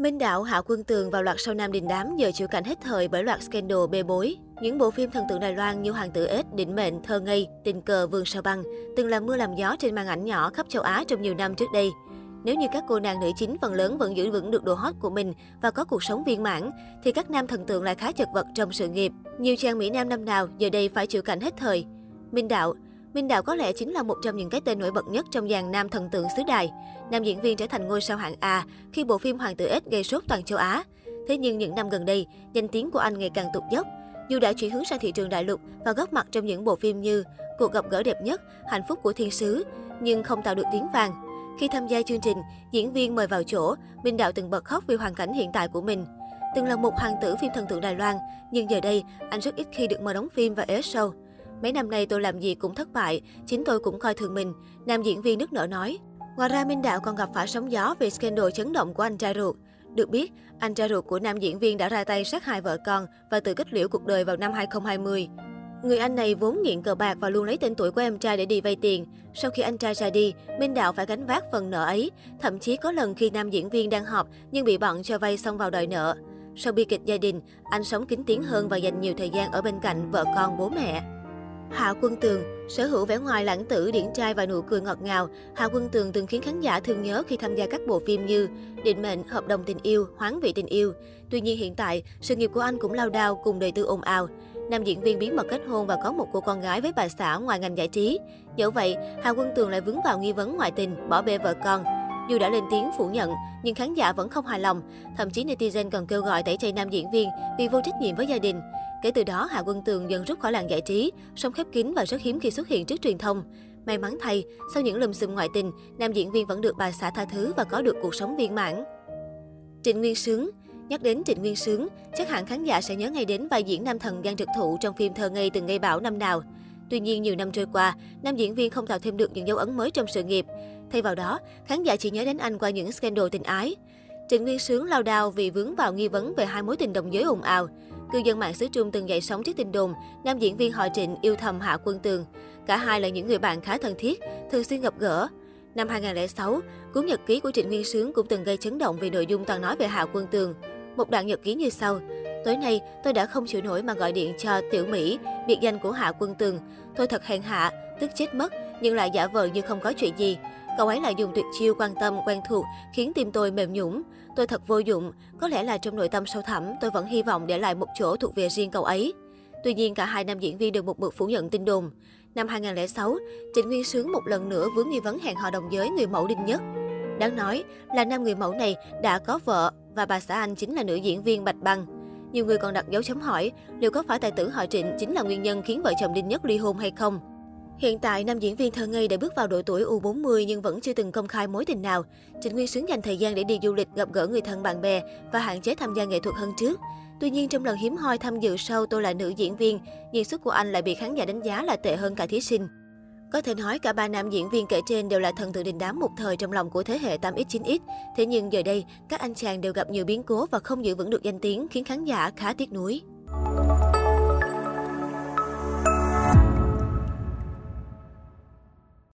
Minh Đạo, Hạ Quân Tường vào loạt sau nam đình đám giờ chịu cảnh hết thời bởi loạt scandal bê bối. Những bộ phim thần tượng Đài Loan như Hoàng tử Ếch, Định Mệnh, Thơ Ngây, Tình Cờ, Vườn Sao Băng từng làm mưa làm gió trên màn ảnh nhỏ khắp châu Á trong nhiều năm trước đây. Nếu như các cô nàng nữ chính phần lớn vẫn giữ vững được độ hot của mình và có cuộc sống viên mãn, thì các nam thần tượng lại khá chật vật trong sự nghiệp. Nhiều chàng mỹ nam năm nào giờ đây phải chịu cảnh hết thời. Minh Đạo có lẽ chính là một trong những cái tên nổi bật nhất trong dàn nam thần tượng xứ Đài. Nam diễn viên trở thành ngôi sao hạng A khi bộ phim Hoàng tử Ếch gây sốt toàn châu Á. Thế nhưng những năm gần đây, danh tiếng của anh ngày càng tụt dốc. Dù đã chuyển hướng sang thị trường đại lục và góp mặt trong những bộ phim như Cuộc gặp gỡ đẹp nhất, Hạnh phúc của thiên sứ, nhưng không tạo được tiếng vàng. Khi tham gia chương trình, diễn viên mời vào chỗ, Minh Đạo từng bật khóc vì hoàn cảnh hiện tại của mình. Từng là một hoàng tử phim thần tượng Đài Loan, nhưng giờ đây, anh rất ít khi được mời đóng phim và ế show. Mấy năm nay tôi làm gì cũng thất bại, chính tôi cũng coi thường mình, nam diễn viên nức nở nói. Ngoài ra, Minh Đạo còn gặp phải sóng gió về scandal chấn động của anh trai ruột. Được biết, anh trai ruột của nam diễn viên đã ra tay sát hại vợ con và tự kết liễu cuộc đời vào năm 2020. Người anh này vốn nghiện cờ bạc và luôn lấy tên tuổi của em trai để đi vay tiền. Sau khi anh trai ra đi, Minh Đạo phải gánh vác phần nợ ấy. Thậm chí có lần khi nam diễn viên đang họp nhưng bị bọn cho vay xong vào đòi nợ. Sau bi kịch gia đình, anh sống kín tiếng hơn và dành nhiều thời gian ở bên cạnh vợ con bố mẹ. Hạ Quân Tường sở hữu vẻ ngoài lãng tử, điển trai và nụ cười ngọt ngào. Hạ Quân Tường từng khiến khán giả thương nhớ khi tham gia các bộ phim như Định Mệnh, Hợp đồng tình yêu, Hoán vị tình yêu. Tuy nhiên hiện tại, sự nghiệp của anh cũng lao đao cùng đời tư ồn ào. Nam diễn viên bí mật kết hôn và có một cô con gái với bà xã ngoài ngành giải trí. Dẫu vậy, Hạ Quân Tường lại vướng vào nghi vấn ngoại tình, bỏ bê vợ con. Dù đã lên tiếng phủ nhận, nhưng khán giả vẫn không hài lòng. Thậm chí netizen còn kêu gọi tẩy chay nam diễn viên vì vô trách nhiệm với gia đình. Kể từ đó, Hạ Quân Tường dần rút khỏi làng giải trí, sống khép kín và rất hiếm khi xuất hiện trước truyền thông. May mắn thay, sau những lùm xùm ngoại tình, nam diễn viên vẫn được bà xã tha thứ và có được cuộc sống viên mãn. Trịnh Nguyên Sướng. Nhắc đến Trịnh Nguyên Sướng, chắc hẳn khán giả sẽ nhớ ngay đến vai diễn nam thần Giang Trực Thụ trong phim Thơ Ngây từng gây bão năm nào. Tuy nhiên, nhiều năm trôi qua, nam diễn viên không tạo thêm được những dấu ấn mới trong sự nghiệp. Thay vào đó, khán giả chỉ nhớ đến anh qua những scandal tình ái. Trịnh Nguyên Sướng lao đao vì vướng vào nghi vấn về hai mối tình đồng giới ồn ào. Cư dân mạng xứ Trung từng dậy sóng trước tin đồn nam diễn viên họ Trịnh yêu thầm Hạ Quân Tường. Cả hai là những người bạn khá thân thiết, thường xuyên gặp gỡ. Năm 2006, cuốn nhật ký của Trịnh Nguyên Sướng cũng từng gây chấn động vì nội dung toàn nói về Hạ Quân Tường. Một đoạn nhật ký như sau: tối nay tôi đã không chịu nổi mà gọi điện cho Tiểu Mỹ, biệt danh của Hạ Quân Tường. Tôi thật hèn hạ, tức chết mất nhưng lại giả vờ như không có chuyện gì. Cậu ấy lại dùng tuyệt chiêu quan tâm quen thuộc khiến tim tôi mềm nhũn. Tôi thật vô dụng, có lẽ là trong nội tâm sâu thẳm tôi vẫn hy vọng để lại một chỗ thuộc về riêng cậu ấy. Tuy nhiên, cả hai nam diễn viên đều một mực phủ nhận tin đồn. Năm 2006, Trịnh Nguyên Sướng một lần nữa vướng nghi vấn hẹn hò đồng giới người mẫu Đinh Nhất. Đáng nói là nam người mẫu này đã có vợ và bà xã anh chính là nữ diễn viên Bạch Băng. Nhiều người còn đặt dấu chấm hỏi liệu có phải tài tử họ Trịnh chính là nguyên nhân khiến vợ chồng Đinh Nhất ly hôn hay không. Hiện tại, nam diễn viên Thơ Ngây đã bước vào độ tuổi U40 nhưng vẫn chưa từng công khai mối tình nào. Trịnh Nguyên Sướng dành thời gian để đi du lịch, gặp gỡ người thân bạn bè và hạn chế tham gia nghệ thuật hơn trước. Tuy nhiên, trong lần hiếm hoi tham dự show Tôi là nữ diễn viên, diễn xuất của anh lại bị khán giả đánh giá là tệ hơn cả thí sinh. Có thể nói cả ba nam diễn viên kể trên đều là thần tượng đình đám một thời trong lòng của thế hệ 8X, 9X. Thế nhưng giờ đây, các anh chàng đều gặp nhiều biến cố và không giữ vững được danh tiếng khiến khán giả khá tiếc nuối.